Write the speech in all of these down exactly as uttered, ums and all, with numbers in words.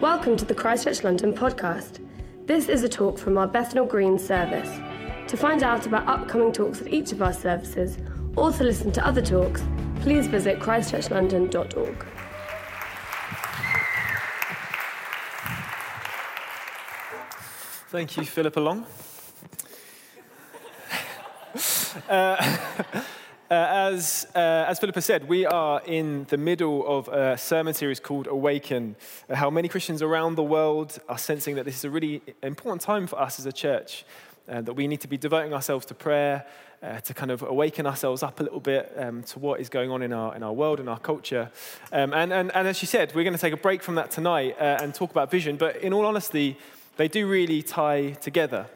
Welcome to the Christchurch London podcast. This is a talk from our Bethnal Green service. To find out about upcoming talks at each of our services, or to listen to other talks, please visit christchurch london dot org. Thank you, Philippa Along. uh, Uh, as uh, as Philippa said, we are in the middle of a sermon series called Awaken, how many Christians around the world are sensing that this is a really important time for us as a church, uh, that we need to be devoting ourselves to prayer, uh, to kind of awaken ourselves up a little bit um, to what is going on in our in our world and our culture. Um, and, and, and as she said, we're going to take a break from that tonight uh, and talk about vision, but in all honesty, they do really tie together.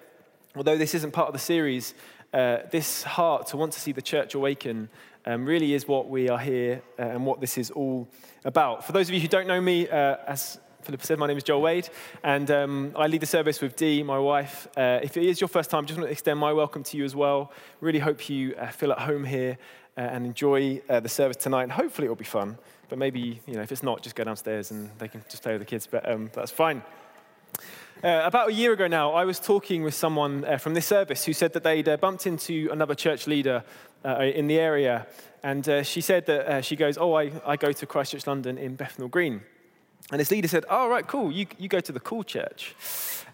Although this isn't part of the series, Uh, this heart to want to see the church awaken um, really is what we are here uh, and what this is all about. For those of you who don't know me, uh, as Philippa said, my name is Joel Wade, and um, I lead the service with Dee, my wife. Uh, if it is your first time, just want to extend my welcome to you as well. Really hope you uh, feel at home here uh, and enjoy uh, the service tonight, and hopefully it'll be fun. But maybe, you know, if it's not, just go downstairs and they can just play with the kids, but um, that's fine. Uh, about a year ago now, I was talking with someone uh, from this service who said that they'd uh, bumped into another church leader uh, in the area, and uh, she said that uh, she goes, oh, I, I go to Christchurch London in Bethnal Green. And this leader said, oh, right, cool, you, you go to the cool church.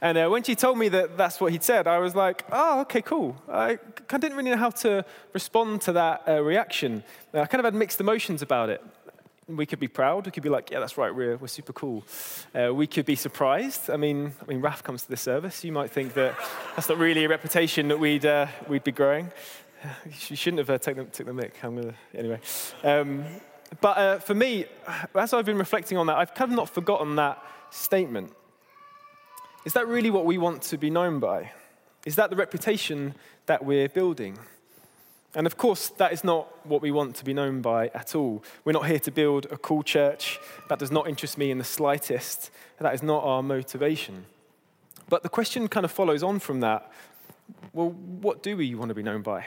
And uh, when she told me that that's what he'd said, I was like, oh, okay, cool. I kind of didn't really know how to respond to that uh, reaction. I kind of had mixed emotions about it. We could be proud. We could be like, yeah, that's right, we're we're super cool. Uh, we could be surprised. I mean, I mean, Raph comes to this service. You might think that that's not really a reputation that we'd uh, we'd be growing. You shouldn't have uh, taken the, took the mic. I'm gonna anyway. Um, but uh, for me, as I've been reflecting on that, I've kind of not forgotten that statement. Is that really what we want to be known by? Is that the reputation that we're building? And of course, that is not what we want to be known by at all. We're not here to build a cool church. That does not interest me in the slightest. That is not our motivation. But the question kind of follows on from that. Well, what do we want to be known by?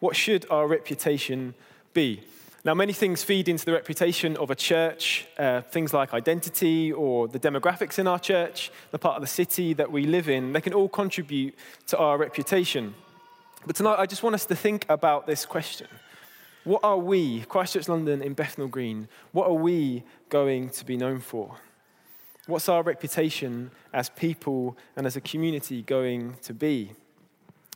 What should our reputation be? Now, many things feed into the reputation of a church, uh, things like identity or the demographics in our church, the part of the city that we live in. They can all contribute to our reputation. But tonight, I just want us to think about this question. What are we, Christchurch London in Bethnal Green, what are we going to be known for? What's our reputation as people and as a community going to be?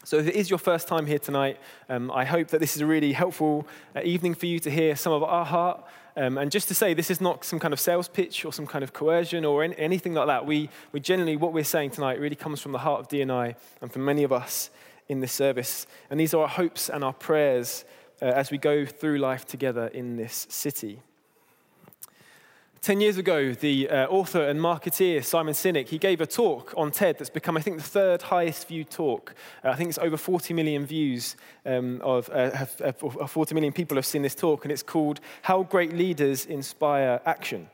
So if it is your first time here tonight, um, I hope that this is a really helpful uh, evening for you to hear some of our heart. Um, and just to say, this is not some kind of sales pitch or some kind of coercion or in, anything like that. We, we generally, what we're saying tonight really comes from the heart of D and I and from many of us in this service. And these are our hopes and our prayers uh, as we go through life together in this city. Ten years ago, the uh, author and marketeer Simon Sinek, he gave a talk on TED that's become, I think, the third highest viewed talk. Uh, I think it's over forty million views um, of uh, have, uh, forty million people have seen this talk, and it's called How Great Leaders Inspire Action.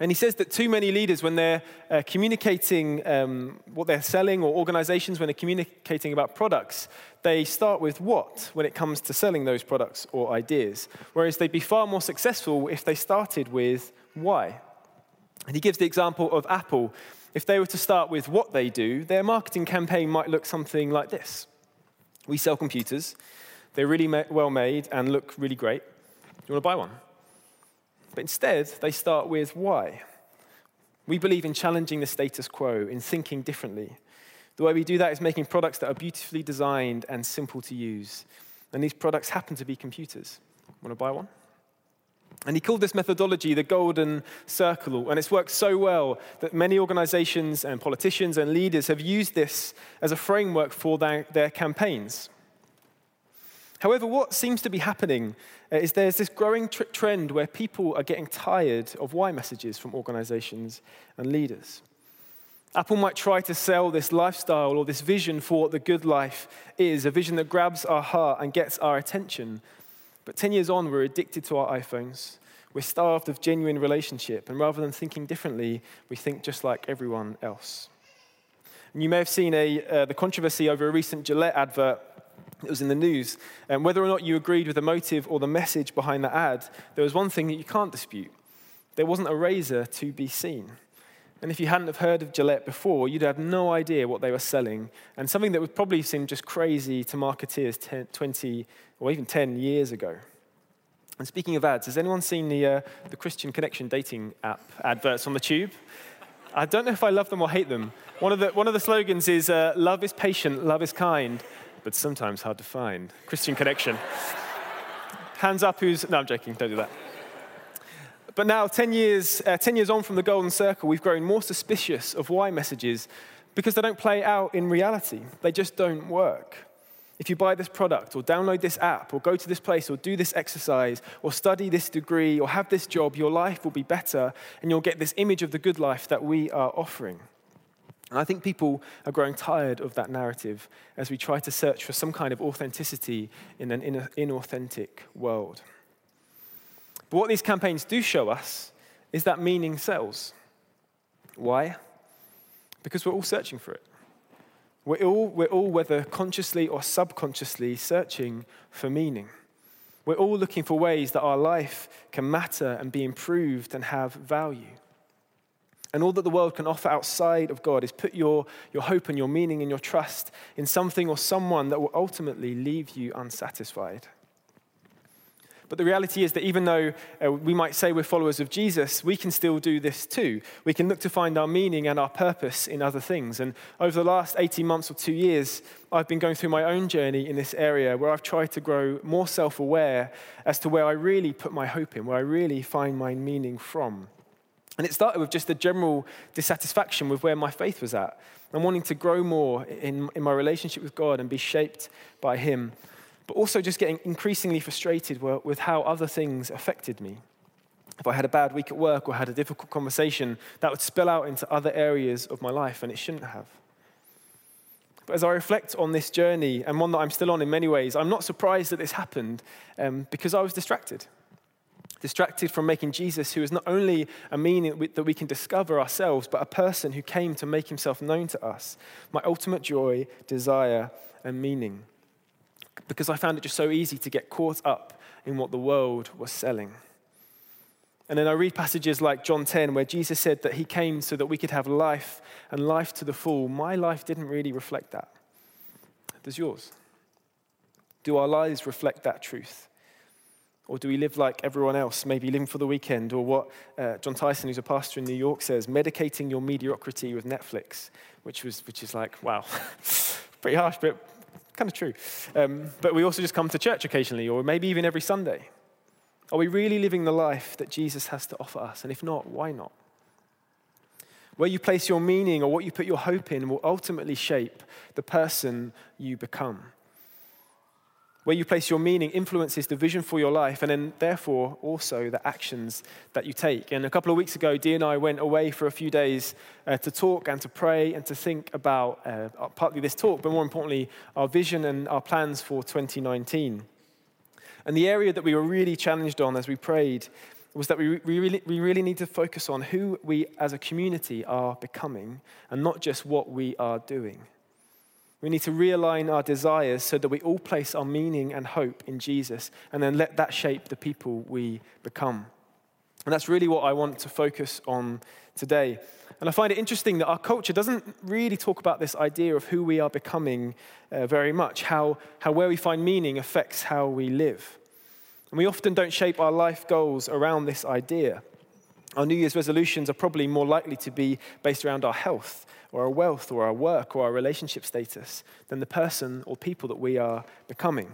And he says that too many leaders, when they're uh, communicating um, what they're selling, or organizations, when they're communicating about products, they start with what when it comes to selling those products or ideas, whereas they'd be far more successful if they started with why. And he gives the example of Apple. If they were to start with what they do, their marketing campaign might look something like this. We sell computers. They're really ma- well made and look really great. You want to buy one? But instead, they start with why. We believe in challenging the status quo, in thinking differently. The way we do that is making products that are beautifully designed and simple to use. And these products happen to be computers. Want to buy one? And he called this methodology the golden circle. And it's worked so well that many organizations and politicians and leaders have used this as a framework for their, their campaigns. However, what seems to be happening is there's this growing tr- trend where people are getting tired of why messages from organizations and leaders. Apple might try to sell this lifestyle or this vision for what the good life is, a vision that grabs our heart and gets our attention. But ten years on, we're addicted to our iPhones. We're starved of genuine relationship, and rather than thinking differently, we think just like everyone else. And you may have seen a, uh, the controversy over a recent Gillette advert. It was in the news. And whether or not you agreed with the motive or the message behind the ad, there was one thing that you can't dispute. There wasn't a razor to be seen. And if you hadn't have heard of Gillette before, you'd have no idea what they were selling. And something that would probably seem just crazy to marketeers ten, twenty or even ten years ago. And speaking of ads, has anyone seen the uh, the Christian Connection dating app adverts on the tube? I don't know if I love them or hate them. One of the one of the slogans is, uh, love is patient, love is kind, but sometimes hard to find. Christian Connection. Hands up who's... No, I'm joking, don't do that. But now, ten years, uh, ten years on from the Golden Circle, we've grown more suspicious of why messages because they don't play out in reality. They just don't work. If you buy this product or download this app or go to this place or do this exercise or study this degree or have this job, your life will be better and you'll get this image of the good life that we are offering. And I think people are growing tired of that narrative as we try to search for some kind of authenticity in an inauthentic world. But what these campaigns do show us is that meaning sells. Why? Because we're all searching for it. We're all, we're all, whether consciously or subconsciously, searching for meaning. We're all looking for ways that our life can matter and be improved and have value. And all that the world can offer outside of God is put your, your hope and your meaning and your trust in something or someone that will ultimately leave you unsatisfied. But the reality is that even though uh, we might say we're followers of Jesus, we can still do this too. We can look to find our meaning and our purpose in other things. And over the last eighteen months or two years, I've been going through my own journey in this area where I've tried to grow more self-aware as to where I really put my hope in, where I really find my meaning from. And it started with just a general dissatisfaction with where my faith was at and wanting to grow more in, in my relationship with God and be shaped by him, but also just getting increasingly frustrated with how other things affected me. If I had a bad week at work or had a difficult conversation, that would spill out into other areas of my life, and it shouldn't have. But as I reflect on this journey, and one that I'm still on in many ways, I'm not surprised that this happened um, because I was distracted. Distracted from making Jesus, who is not only a meaning that we can discover ourselves, but a person who came to make himself known to us, my ultimate joy, desire, and meaning. Because I found it just so easy to get caught up in what the world was selling. And then I read passages like John ten, where Jesus said that he came so that we could have life and life to the full. My life didn't really reflect that. Does yours? Do our lives reflect that truth? Or do we live like everyone else, maybe living for the weekend, or what uh, John Tyson, who's a pastor in New York, says, medicating your mediocrity with Netflix, which was which is like, wow, pretty harsh, but kind of true. Um, but we also just come to church occasionally, or maybe even every Sunday. Are we really living the life that Jesus has to offer us? And if not, why not? Where you place your meaning or what you put your hope in will ultimately shape the person you become. Where you place your meaning influences the vision for your life and then therefore also the actions that you take. And a couple of weeks ago, Dee and I went away for a few days uh, to talk and to pray and to think about uh, partly this talk, but more importantly, our vision and our plans for twenty nineteen. And the area that we were really challenged on as we prayed was that we, we, really, we really need to focus on who we as a community are becoming and not just what we are doing. We need to realign our desires so that we all place our meaning and hope in Jesus and then let that shape the people we become. And that's really what I want to focus on today. And I find it interesting that our culture doesn't really talk about this idea of who we are becoming uh, very much, how, how where we find meaning affects how we live. And we often don't shape our life goals around this idea. Our New Year's resolutions are probably more likely to be based around our health or our wealth or our work or our relationship status than the person or people that we are becoming.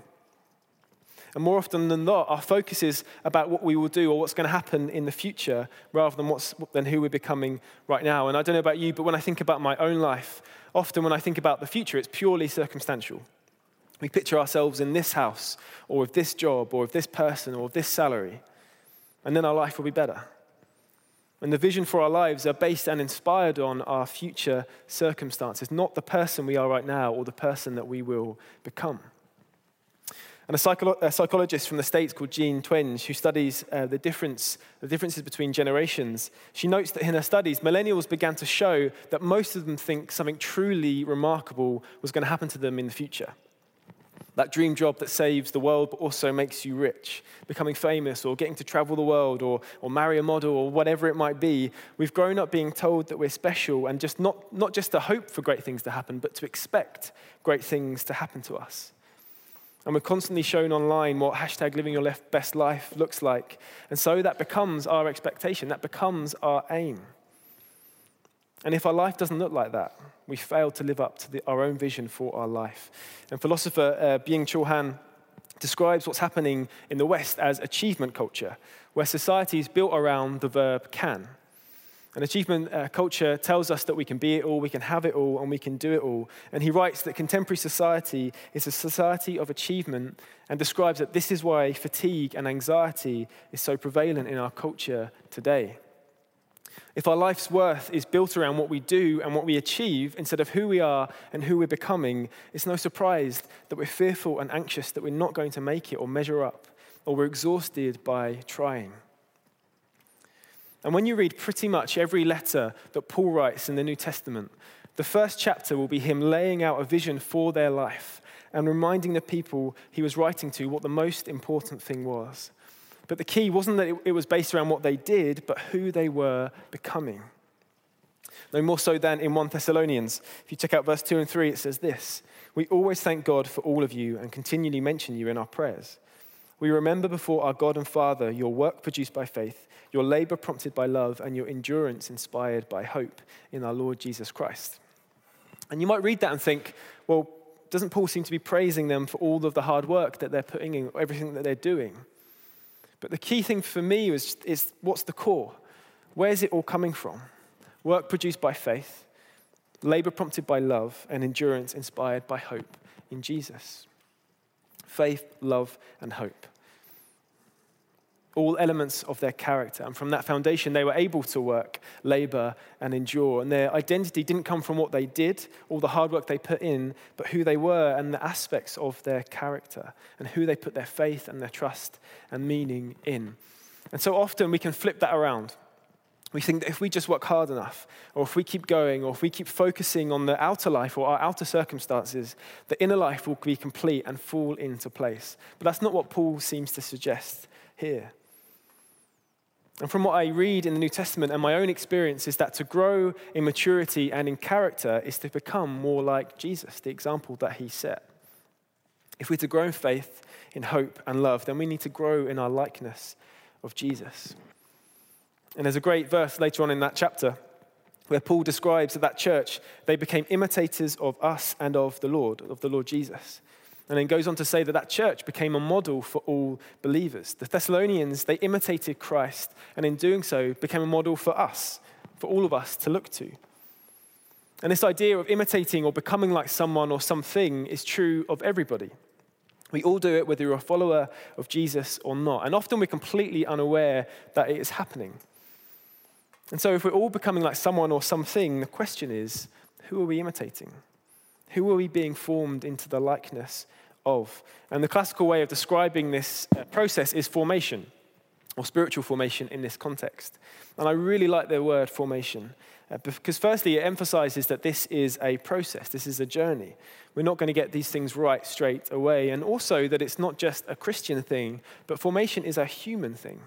And more often than not, our focus is about what we will do or what's going to happen in the future rather than what's than who we're becoming right now. And I don't know about you, but when I think about my own life, often when I think about the future, it's purely circumstantial. We picture ourselves in this house or with this job or with this person or with this salary, and then our life will be better. And the vision for our lives are based and inspired on our future circumstances, not the person we are right now or the person that we will become. And a, psycholo- a psychologist from the States called Jean Twenge, who studies uh, the difference, the differences between generations, she notes that in her studies, millennials began to show that most of them think something truly remarkable was going to happen to them in the future. That dream job that saves the world but also makes you rich, becoming famous or getting to travel the world or or marry a model or whatever it might be. We've grown up being told that we're special and just not, not just to hope for great things to happen, but to expect great things to happen to us. And we're constantly shown online what hashtag living your best life looks like. And so that becomes our expectation. That becomes our aim. And if our life doesn't look like that, we fail to live up to the, our own vision for our life. And philosopher uh, Byung-Chul Han describes what's happening in the West as achievement culture, where society is built around the verb can. And achievement uh, culture tells us that we can be it all, we can have it all, and we can do it all. And he writes that contemporary society is a society of achievement and describes that this is why fatigue and anxiety is so prevalent in our culture today. If our life's worth is built around what we do and what we achieve instead of who we are and who we're becoming, it's no surprise that we're fearful and anxious that we're not going to make it or measure up, or we're exhausted by trying. And when you read pretty much every letter that Paul writes in the New Testament, the first chapter will be him laying out a vision for their life and reminding the people he was writing to what the most important thing was. But the key wasn't that it was based around what they did, but who they were becoming. No more so than in First Thessalonians. If you check out verse two and three, it says this: "We always thank God for all of you and continually mention you in our prayers. We remember before our God and Father your work produced by faith, your labor prompted by love, and your endurance inspired by hope in our Lord Jesus Christ." And you might read that and think, well, doesn't Paul seem to be praising them for all of the hard work that they're putting in, everything that they're doing? But the key thing for me is, is what's the core? Where's it all coming from? Work produced by faith, labor prompted by love, and endurance inspired by hope in Jesus. Faith, love, and hope. All elements of their character. And from that foundation, they were able to work, labor, and endure. And their identity didn't come from what they did, all the hard work they put in, but who they were and the aspects of their character and who they put their faith and their trust and meaning in. And so often we can flip that around. We think that if we just work hard enough, or if we keep going, or if we keep focusing on the outer life or our outer circumstances, the inner life will be complete and fall into place. But that's not what Paul seems to suggest here. And from what I read in the New Testament and my own experience is that to grow in maturity and in character is to become more like Jesus, the example that he set. If we're to grow in faith, in hope and love, then we need to grow in our likeness of Jesus. And there's a great verse later on in that chapter where Paul describes that that church, they became imitators of us and of the Lord, of the Lord Jesus. And then goes on to say that that church became a model for all believers. The Thessalonians, they imitated Christ, and in doing so, became a model for us, for all of us to look to. And this idea of imitating or becoming like someone or something is true of everybody. We all do it, whether you're a follower of Jesus or not. And often we're completely unaware that it is happening. And so if we're all becoming like someone or something, the question is, who are we imitating? Who are we being formed into the likeness of? And the classical way of describing this process is formation, or spiritual formation in this context. And I really like the word formation, because firstly, it emphasizes that this is a process, this is a journey. We're not going to get these things right straight away, and also that it's not just a Christian thing, but formation is a human thing.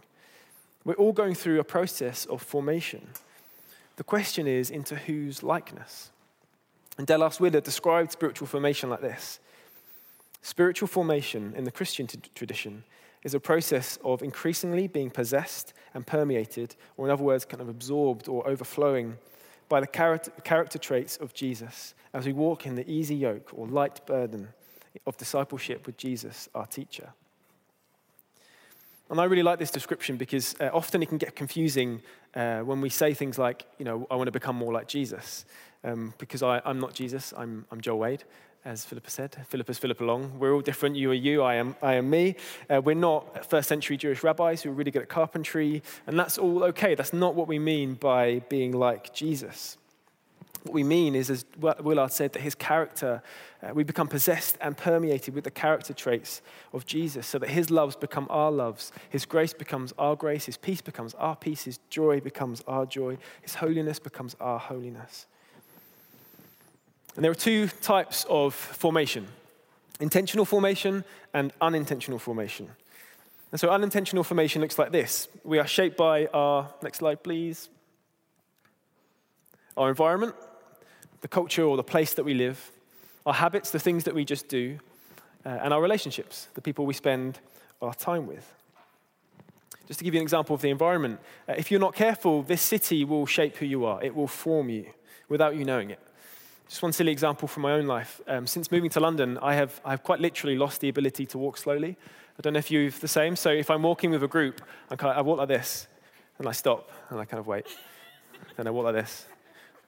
We're all going through a process of formation. The question is, into whose likeness? And Dallas Willard described spiritual formation like this. Spiritual formation in the Christian t- tradition is a process of increasingly being possessed and permeated, or in other words, kind of absorbed or overflowing by the char- character traits of Jesus as we walk in the easy yoke or light burden of discipleship with Jesus, our teacher. And I really like this description because uh, often it can get confusing uh, when we say things like, you know, I want to become more like Jesus. Um, because I, I'm not Jesus, I'm, I'm Joel Wade, as Philippa said. Philippa's Philippa Along. We're all different. You are you, I am I am me. Uh, we're not first century Jewish rabbis who are really good at carpentry. And that's all okay. That's not what we mean by being like Jesus. What we mean is, as Willard said, that his character, uh, we become possessed and permeated with the character traits of Jesus, so that his loves become our loves, his grace becomes our grace, his peace becomes our peace, his joy becomes our joy, his holiness becomes our holiness. And there are two types of formation. intentional formation and unintentional formation. And so unintentional formation looks like this. We are shaped by our, next slide please, our environment, the culture or the place that we live, our habits, the things that we just do, uh, and our relationships, the people we spend our time with. Just to give you an example of the environment, uh, if you're not careful, this city will shape who you are. It will form you without you knowing it. Just one silly example from my own life. Um, since moving to London, I have I've quite literally lost the ability to walk slowly. I don't know if you've the same. So if I'm walking with a group, I'm kind of, I walk like this, and I stop, and I kind of wait. Then I walk like this,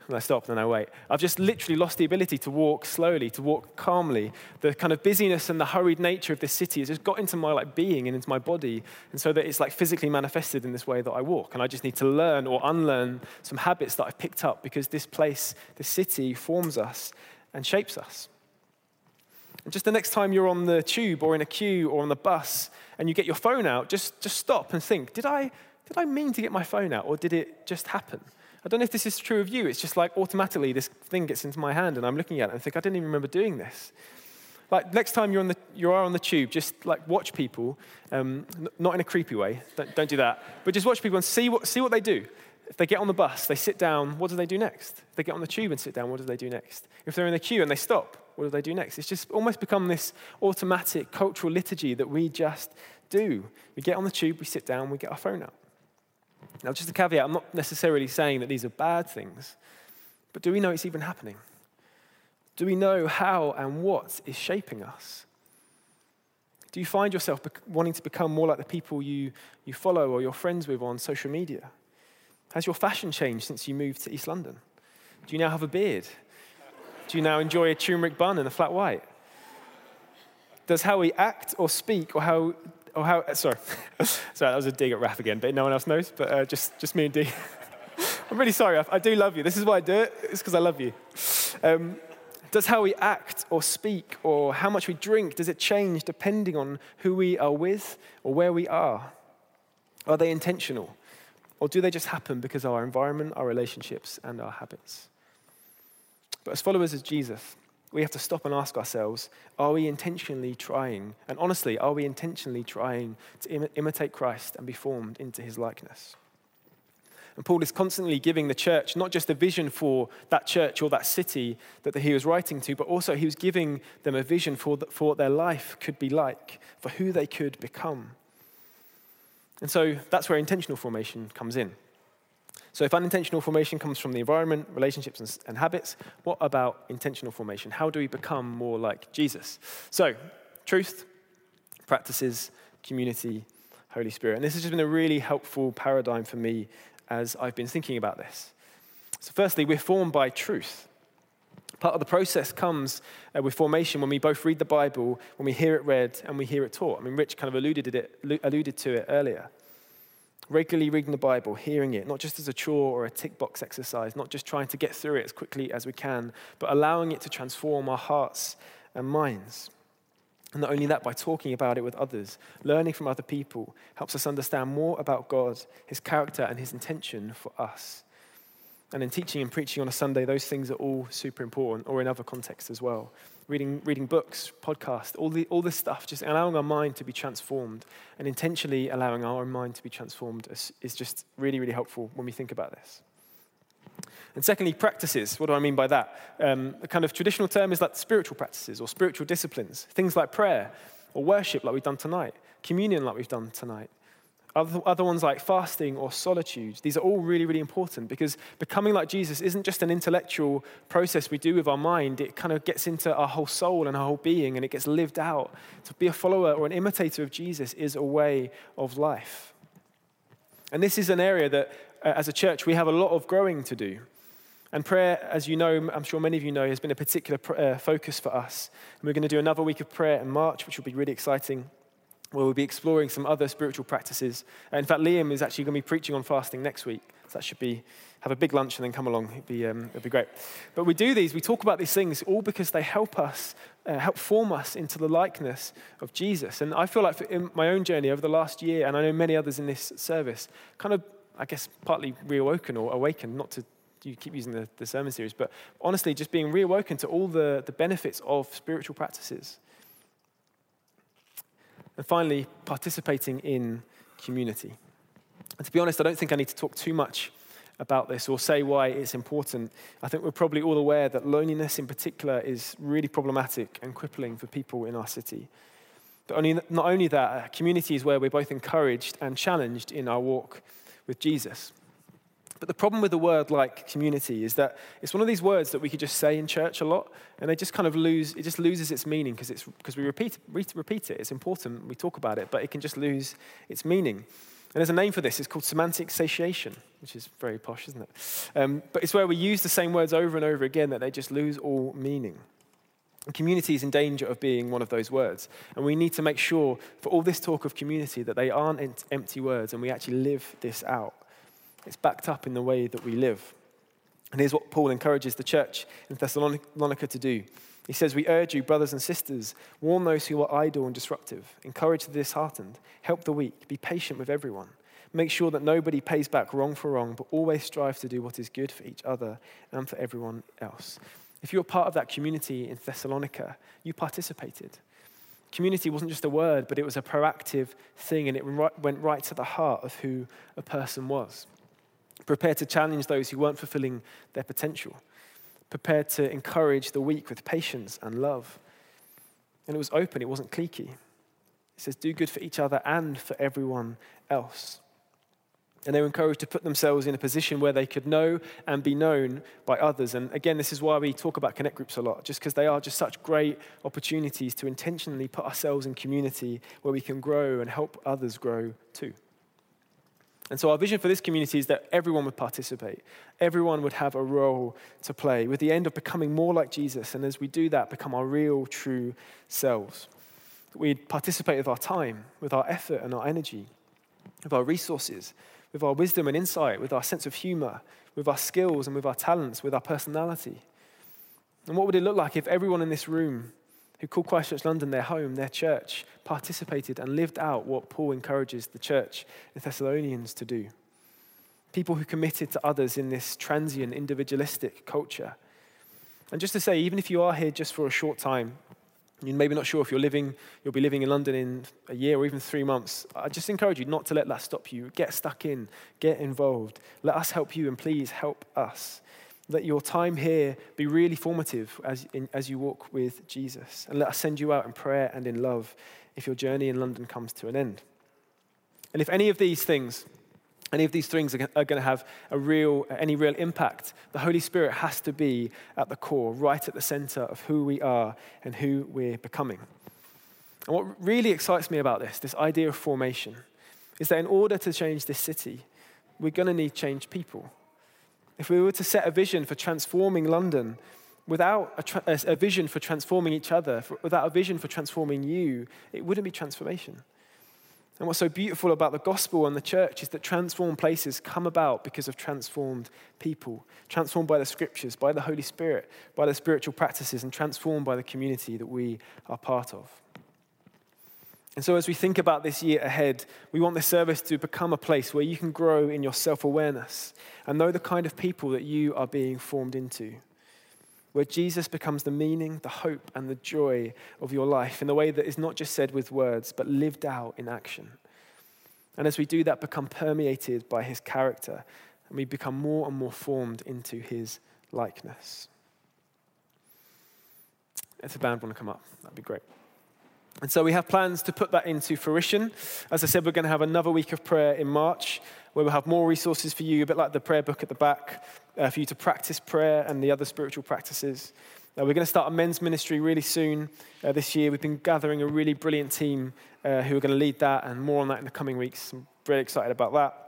and I stop, and I wait. I've just literally lost the ability to walk slowly, to walk calmly. The kind of busyness and the hurried nature of this city has just got into my like being and into my body, and so that it's like physically manifested in this way that I walk. And I just need to learn or unlearn some habits that I've picked up because this place, this city, forms us and shapes us. And just the next time you're on the tube or in a queue or on the bus and you get your phone out, just, just stop and think, did I did I mean to get my phone out or did it just happen? I don't know if this is true of you. It's just like automatically this thing gets into my hand and I'm looking at it and think, I didn't even remember doing this. Like next time you're on the, you are on the tube, just like watch people, um, n- not in a creepy way, don't, don't do that, but just watch people and see what see what they do. If they get on the bus, they sit down, what do they do next? If they get on the tube and sit down, what do they do next? If they're in a queue and they stop, what do they do next? It's just almost become this automatic cultural liturgy that we just do. We get on the tube, we sit down, we get our phone out. Now, just a caveat, I'm not necessarily saying that these are bad things, but do we know it's even happening? Do we know how and what is shaping us? Do you find yourself bec- wanting to become more like the people you, you follow or you're friends with on social media? Has your fashion changed since you moved to East London? Do you now have a beard? Do you now enjoy a turmeric bun and a flat white? Does how we act or speak or how... Oh, how, sorry, sorry, that was a dig at Raph again, but no one else knows, but uh, just, just me and Dee. I'm really sorry, Raph, I do love you. This is why I do it, it's because I love you. Um, does how we act or speak or how much we drink, does it change depending on who we are with or where we are? Are they intentional? Or do they just happen because of our environment, our relationships, and our habits? But as followers of Jesus, we have to stop and ask ourselves, are we intentionally trying, and honestly, are we intentionally trying to im- imitate Christ and be formed into his likeness? And Paul is constantly giving the church not just a vision for that church or that city that he was writing to, but also he was giving them a vision for, the, for what their life could be like, for who they could become. And so that's where intentional formation comes in. So if unintentional formation comes from the environment, relationships, and, and habits, what about intentional formation? How do we become more like Jesus? So, truth, practices, community, Holy Spirit. And this has just been a really helpful paradigm for me as I've been thinking about this. So firstly, we're formed by truth. Part of the process comes uh, with formation when we both read the Bible, when we hear it read, and we hear it taught. I mean, Rich kind of alluded to it, alluded to it earlier. Regularly reading the Bible, hearing it, not just as a chore or a tick box exercise, not just trying to get through it as quickly as we can, but allowing it to transform our hearts and minds. And not only that, by talking about it with others, learning from other people helps us understand more about God, his character, and his intention for us. And in teaching and preaching on a Sunday, those things are all super important, or in other contexts as well. Reading reading books, podcasts, all the all this stuff, just allowing our mind to be transformed and intentionally allowing our own mind to be transformed is, is just really, really helpful when we think about this. And secondly, practices. What do I mean by that? Um, the kind of traditional term is like spiritual practices or spiritual disciplines, things like prayer or worship like we've done tonight, communion like we've done tonight. Other, other ones like fasting or solitude. These are all really, really important because becoming like Jesus isn't just an intellectual process we do with our mind. It kind of gets into our whole soul and our whole being and it gets lived out. To be a follower or an imitator of Jesus is a way of life. And this is an area that, uh, as a church, we have a lot of growing to do. And prayer, as you know, I'm sure many of you know, has been a particular pr- uh, focus for us. And we're going to do another week of prayer in March, which will be really exciting, where we'll be exploring some other spiritual practices. In fact, Liam is actually going to be preaching on fasting next week. So that should be, have a big lunch and then come along. It'd be, um, it'd be great. But we do these, we talk about these things all because they help us, uh, help form us into the likeness of Jesus. And I feel like in my own journey over the last year, and I know many others in this service, kind of, I guess, partly reawoken or awakened, not to you keep using the, the sermon series, but honestly, just being reawoken to all the, the benefits of spiritual practices. And finally, participating in community. And to be honest, I don't think I need to talk too much about this or say why it's important. I think we're probably all aware that loneliness in particular is really problematic and crippling for people in our city. But only, not only that, community is where we're both encouraged and challenged in our walk with Jesus. But the problem with a word like community is that it's one of these words that we could just say in church a lot, and they just kind of lose, it just loses its meaning because it's because we repeat, re- repeat it. It's important, we talk about it, but it can just lose its meaning. And there's a name for this, it's called semantic satiation, which is very posh, isn't it? Um, but it's where we use the same words over and over again that they just lose all meaning. And community is in danger of being one of those words. And we need to make sure for all this talk of community that they aren't ent- empty words and we actually live this out. It's backed up in the way that we live. And here's what Paul encourages the church in Thessalonica to do. He says, we urge you, brothers and sisters, warn those who are idle and disruptive, encourage the disheartened, help the weak, be patient with everyone. Make sure that nobody pays back wrong for wrong, but always strive to do what is good for each other and for everyone else. If you're part of that community in Thessalonica, you participated. Community wasn't just a word, but it was a proactive thing, and it went right to the heart of who a person was. Prepare to challenge those who weren't fulfilling their potential. Prepare to encourage the weak with patience and love. And it was open, it wasn't cliquey. It says, do good for each other and for everyone else. And they were encouraged to put themselves in a position where they could know and be known by others. And again, this is why we talk about connect groups a lot, just because they are just such great opportunities to intentionally put ourselves in community where we can grow and help others grow too. And so our vision for this community is that everyone would participate. Everyone would have a role to play with the end of becoming more like Jesus. And as we do that, become our real, true selves. We'd participate with our time, with our effort and our energy, with our resources, with our wisdom and insight, with our sense of humor, with our skills and with our talents, with our personality. And what would it look like if everyone in this room who called Christchurch London their home, their church, participated and lived out what Paul encourages the church in Thessalonians to do? People who committed to others in this transient, individualistic culture. And just to say, even if you are here just for a short time, you're maybe not sure if you're living, you'll be living in London in a year or even three months, I just encourage you not to let that stop you. Get stuck in, get involved. Let us help you, and please help us. Let your time here be really formative as in, as you walk with Jesus. And let us send you out in prayer and in love if your journey in London comes to an end. And if any of these things, any of these things are, are going to have a real, any real impact, the Holy Spirit has to be at the core, right at the center of who we are and who we're becoming. And what really excites me about this, this idea of formation, is that in order to change this city, we're going to need changed people. If we were to set a vision for transforming London, without a, tra- a vision for transforming each other, for, without a vision for transforming you, it wouldn't be transformation. And what's so beautiful about the gospel and the church is that transformed places come about because of transformed people, transformed by the scriptures, by the Holy Spirit, by the spiritual practices, and transformed by the community that we are part of. And so as we think about this year ahead, we want this service to become a place where you can grow in your self-awareness and know the kind of people that you are being formed into, where Jesus becomes the meaning, the hope, and the joy of your life in the way that is not just said with words, but lived out in action. And as we do that, become permeated by his character, and we become more and more formed into his likeness. If the band want to come up, that'd be great. And so we have plans to put that into fruition. As I said, we're going to have another week of prayer in March, where we'll have more resources for you, a bit like the prayer book at the back, uh, for you to practice prayer and the other spiritual practices. Uh, we're going to start a men's ministry really soon uh, this year. We've been gathering a really brilliant team uh, who are going to lead that, and more on that in the coming weeks. I'm really excited about that.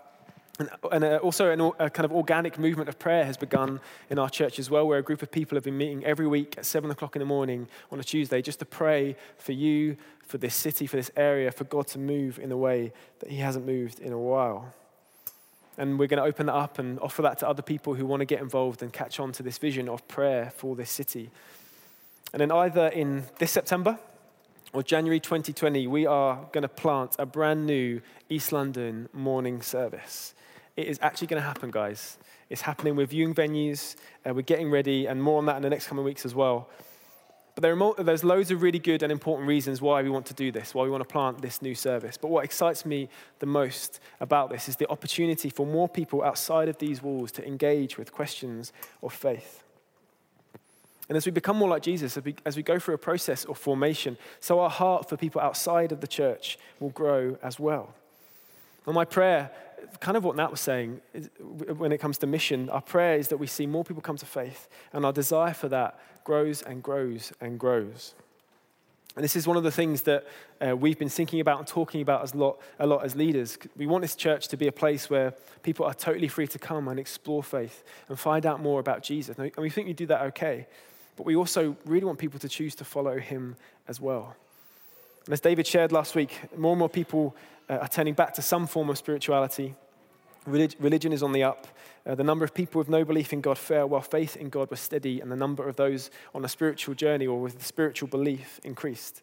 And, and uh, also an, a kind of organic movement of prayer has begun in our church as well, where a group of people have been meeting every week at seven o'clock in the morning on a Tuesday just to pray for you, for this city, for this area, for God to move in a way that he hasn't moved in a while. And we're going to open that up and offer that to other people who want to get involved and catch on to this vision of prayer for this city. And then either in this September or January twenty twenty, we are going to plant a brand new East London morning service. It is actually going to happen, guys. It's happening. We're viewing venues, uh, we're getting ready, and more on that in the next coming weeks as well. But there are more, there's loads of really good and important reasons why we want to do this, why we want to plant this new service. But what excites me the most about this is the opportunity for more people outside of these walls to engage with questions of faith. And as we become more like Jesus, as we, as we go through a process of formation, so our heart for people outside of the church will grow as well. And my prayer, kind of what Nat was saying, is when it comes to mission, our prayer is that we see more people come to faith, and our desire for that grows and grows and grows. And this is one of the things that uh, we've been thinking about and talking about as lot, a lot as leaders. We want this church to be a place where people are totally free to come and explore faith and find out more about Jesus. And we think we do that okay, but we also really want people to choose to follow him as well. And as David shared last week, more and more people uh, are turning back to some form of spirituality. Relig- religion is on the up. Uh, the number of people with no belief in God fell, while faith in God was steady, and the number of those on a spiritual journey or with spiritual belief increased.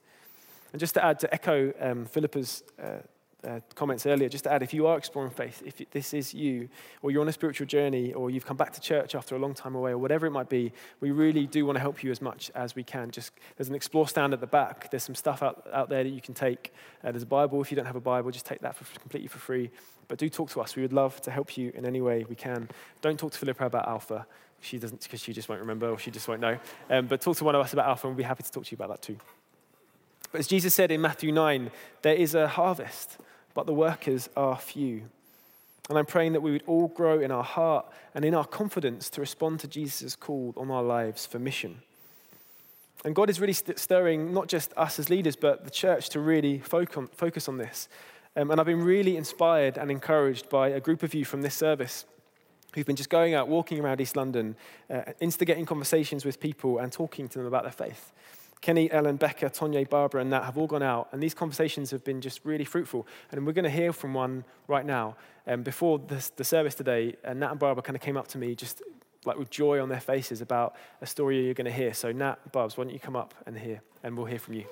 And just to add, to echo um, Philippa's uh, uh, comments earlier, just to add, if you are exploring faith, if this is you, or you're on a spiritual journey, or you've come back to church after a long time away, or whatever it might be, we really do want to help you as much as we can. Just there's an explore stand at the back. There's some stuff out, out there that you can take. Uh, there's a Bible. If you don't have a Bible, just take that for, completely for free. But do talk to us. We would love to help you in any way we can. Don't talk to Philippa about Alpha. She doesn't, because she just won't remember, or she just won't know. Um, but talk to one of us about Alpha, and we'll be happy to talk to you about that too. But as Jesus said in Matthew nine, there is a harvest, but the workers are few. And I'm praying that we would all grow in our heart and in our confidence to respond to Jesus' call on our lives for mission. And God is really st- stirring not just us as leaders, but the church to really focus focus on this. Um, and I've been really inspired and encouraged by a group of you from this service who've been just going out, walking around East London, uh, instigating conversations with people and talking to them about their faith. Kenny, Ellen, Becca, Tonya, Barbara, and Nat have all gone out, and these conversations have been just really fruitful. And we're going to hear from one right now. Um, before this, the service today, uh, Nat and Barbara kind of came up to me just like with joy on their faces about a story you're going to hear. So Nat, Barbs, why don't you come up and hear, and we'll hear from you.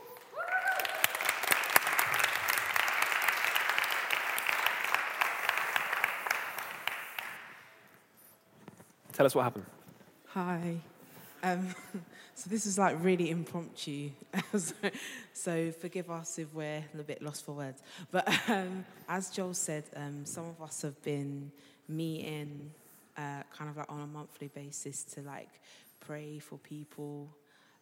Tell us what happened. Hi. Um, so this is like really impromptu. so, so forgive us if we're a bit lost for words. But um, as Joel said, um, some of us have been meeting uh, kind of like on a monthly basis to like pray for people.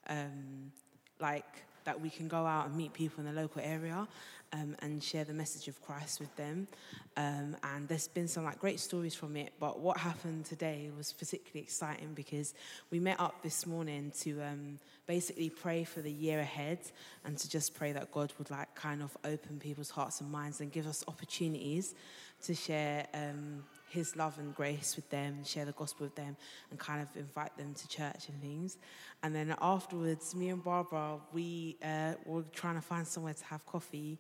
Um, like that we can go out and meet people in the local area um, and share the message of Christ with them. Um, and there's been some like great stories from it, but what happened today was particularly exciting because we met up this morning to um, basically pray for the year ahead and to just pray that God would like kind of open people's hearts and minds and give us opportunities to share um, his love and grace with them, share the gospel with them, and kind of invite them to church and things. And then afterwards, me and Barbara, we uh, were trying to find somewhere to have coffee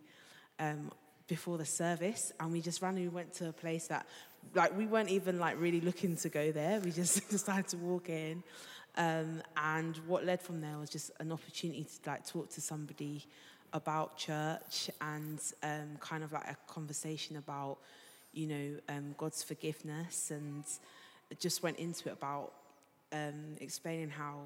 um, before the service, and we just randomly went to a place that, like, we weren't even, like, really looking to go there. We just decided to walk in. Um, and what led from there was just an opportunity to, like, talk to somebody about church and um, kind of, like, a conversation about, you know, um, God's forgiveness, and just went into it about um, explaining how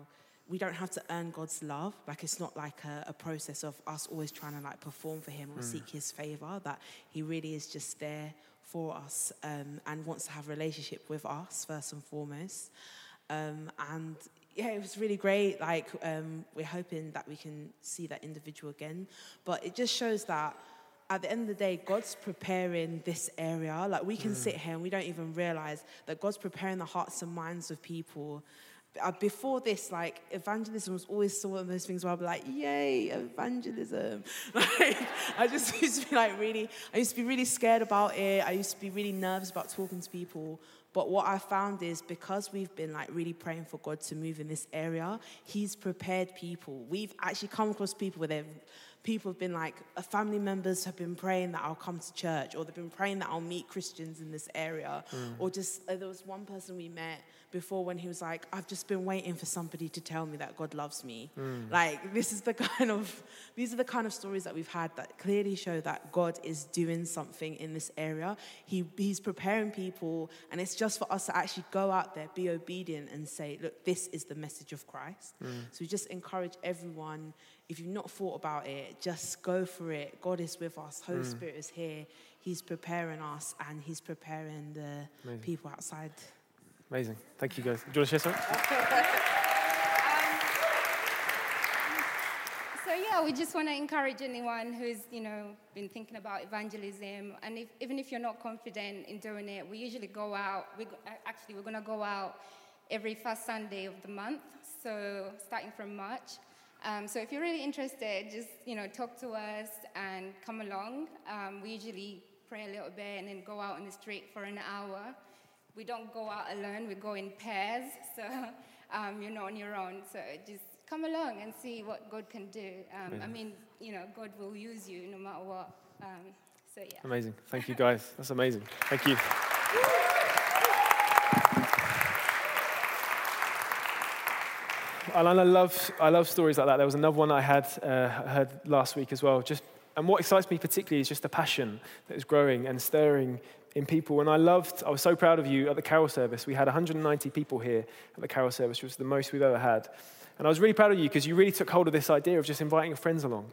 we don't have to earn God's love. Like, it's not like a, a process of us always trying to, like, perform for him or mm. seek his favor, that he really is just there for us um, and wants to have a relationship with us first and foremost. Um, and, yeah, it was really great. Like, um, we're hoping that we can see that individual again. But it just shows that at the end of the day, God's preparing this area. Like, we can mm. sit here and we don't even realize that God's preparing the hearts and minds of people. Before this, like, evangelism was always sort of those things where I'd be like, yay, evangelism. Like, I just used to be like really, I used to be really scared about it. I used to be really nervous about talking to people. But what I found is because we've been like really praying for God to move in this area, he's prepared people. We've actually come across people where they've people have been like, family members have been praying that I'll come to church, or they've been praying that I'll meet Christians in this area. Mm. Or just, there was one person we met before when he was like, I've just been waiting for somebody to tell me that God loves me. Mm. Like, this is the kind of, these are the kind of stories that we've had that clearly show that God is doing something in this area. He He's preparing people, and it's just for us to actually go out there, be obedient and say, look, this is the message of Christ. Mm. So we just encourage everyone, if you've not thought about it, just go for it. God is with us. Holy mm. Spirit is here. He's preparing us and he's preparing the Amazing. people outside. Amazing. Thank you, guys. Do you want to share something? um, so, yeah, we just want to encourage anyone who's, you know, been thinking about evangelism. And if, even if you're not confident in doing it, we usually go out. We Actually, we're going to go out every first Sunday of the month, so starting from March. Um, so if you're really interested, just, you know, talk to us and come along. Um, we usually pray a little bit and then go out on the street for an hour. We don't go out alone. We go in pairs. So um, you're not on your own. So just come along and see what God can do. Um, yeah. I mean, you know, God will use you no matter what. Um, so, yeah. Amazing. Thank you, guys. That's amazing. Thank you. And I love, I love stories like that. There was another one I had uh, heard last week as well. Just, and what excites me particularly is just the passion that is growing and stirring in people. And I loved, I was so proud of you at the carol service. We had one hundred ninety people here at the carol service, which was the most we've ever had. And I was really proud of you because you really took hold of this idea of just inviting your friends along,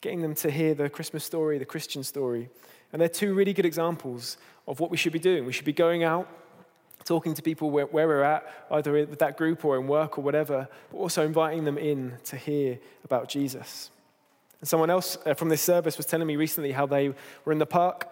getting them to hear the Christmas story, the Christian story. And they're two really good examples of what we should be doing. We should be going out, talking to people where, where we're at, either with that group or in work or whatever, but also inviting them in to hear about Jesus. And someone else from this service was telling me recently how they were in the park,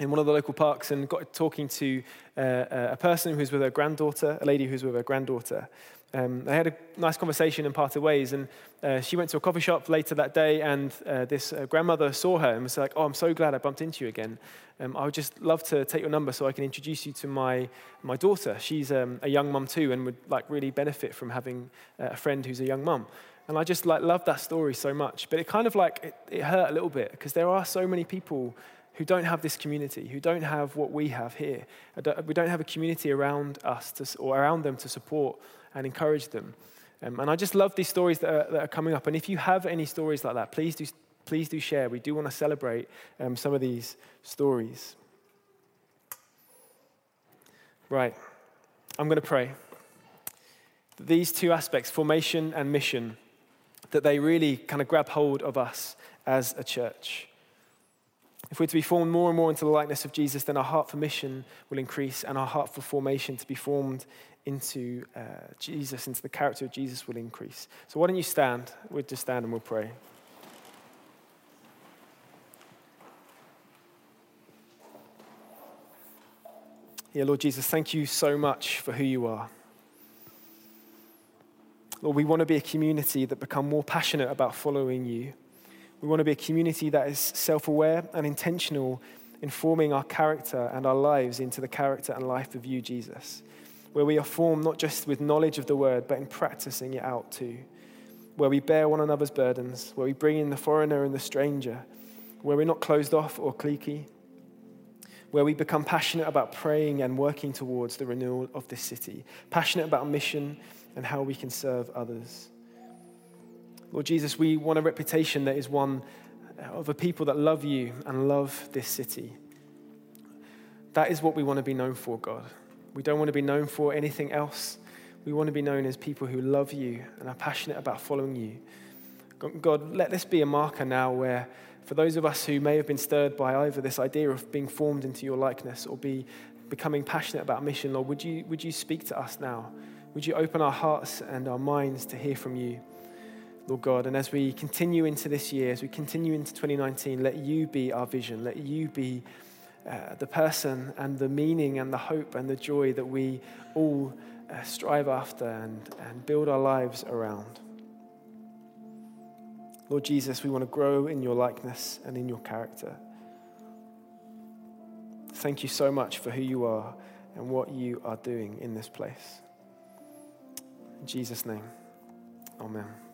in one of the local parks, and got talking to uh, a person who's with her granddaughter, a lady who's with her granddaughter. Um, they had a nice conversation and parted ways, and uh, she went to a coffee shop later that day, and uh, this uh, grandmother saw her and was like, oh, I'm so glad I bumped into you again. Um, I would just love to take your number so I can introduce you to my my daughter. She's um, a young mum too, and would like really benefit from having uh, a friend who's a young mum. And I just like love that story so much. But it kind of like, it, it hurt a little bit, because there are so many people who don't have this community, who don't have what we have here. We don't have a community around us to, or around them to support and encourage them. Um, and I just love these stories that are, that are coming up. And if you have any stories like that, please do please do share. We do want to celebrate um, some of these stories. Right, I'm going to pray that these two aspects, formation and mission, that they really kind of grab hold of us as a church. If we're to be formed more and more into the likeness of Jesus, then our heart for mission will increase, and our heart for formation to be formed into uh, Jesus, into the character of Jesus, will increase. So why don't you stand? We'll just stand and we'll pray. Yeah, Lord Jesus, thank you so much for who you are. Lord, we want to be a community that become more passionate about following you. We want to be a community that is self-aware and intentional in forming our character and our lives into the character and life of you, Jesus, where we are formed not just with knowledge of the word, but in practicing it out too, where we bear one another's burdens, where we bring in the foreigner and the stranger, where we're not closed off or cliquey, where we become passionate about praying and working towards the renewal of this city, passionate about mission and how we can serve others. Lord Jesus, we want a reputation that is one of a people that love you and love this city. That is what we want to be known for, God. We don't want to be known for anything else. We want to be known as people who love you and are passionate about following you. God, let this be a marker now where, for those of us who may have been stirred by either this idea of being formed into your likeness or be becoming passionate about mission, Lord, would you, would you speak to us now? Would you open our hearts and our minds to hear from you? Lord God, and as we continue into this year, as we continue into twenty nineteen, let you be our vision. Let you be uh, the person and the meaning and the hope and the joy that we all uh, strive after and, and build our lives around. Lord Jesus, we want to grow in your likeness and in your character. Thank you so much for who you are and what you are doing in this place. In Jesus' name, amen.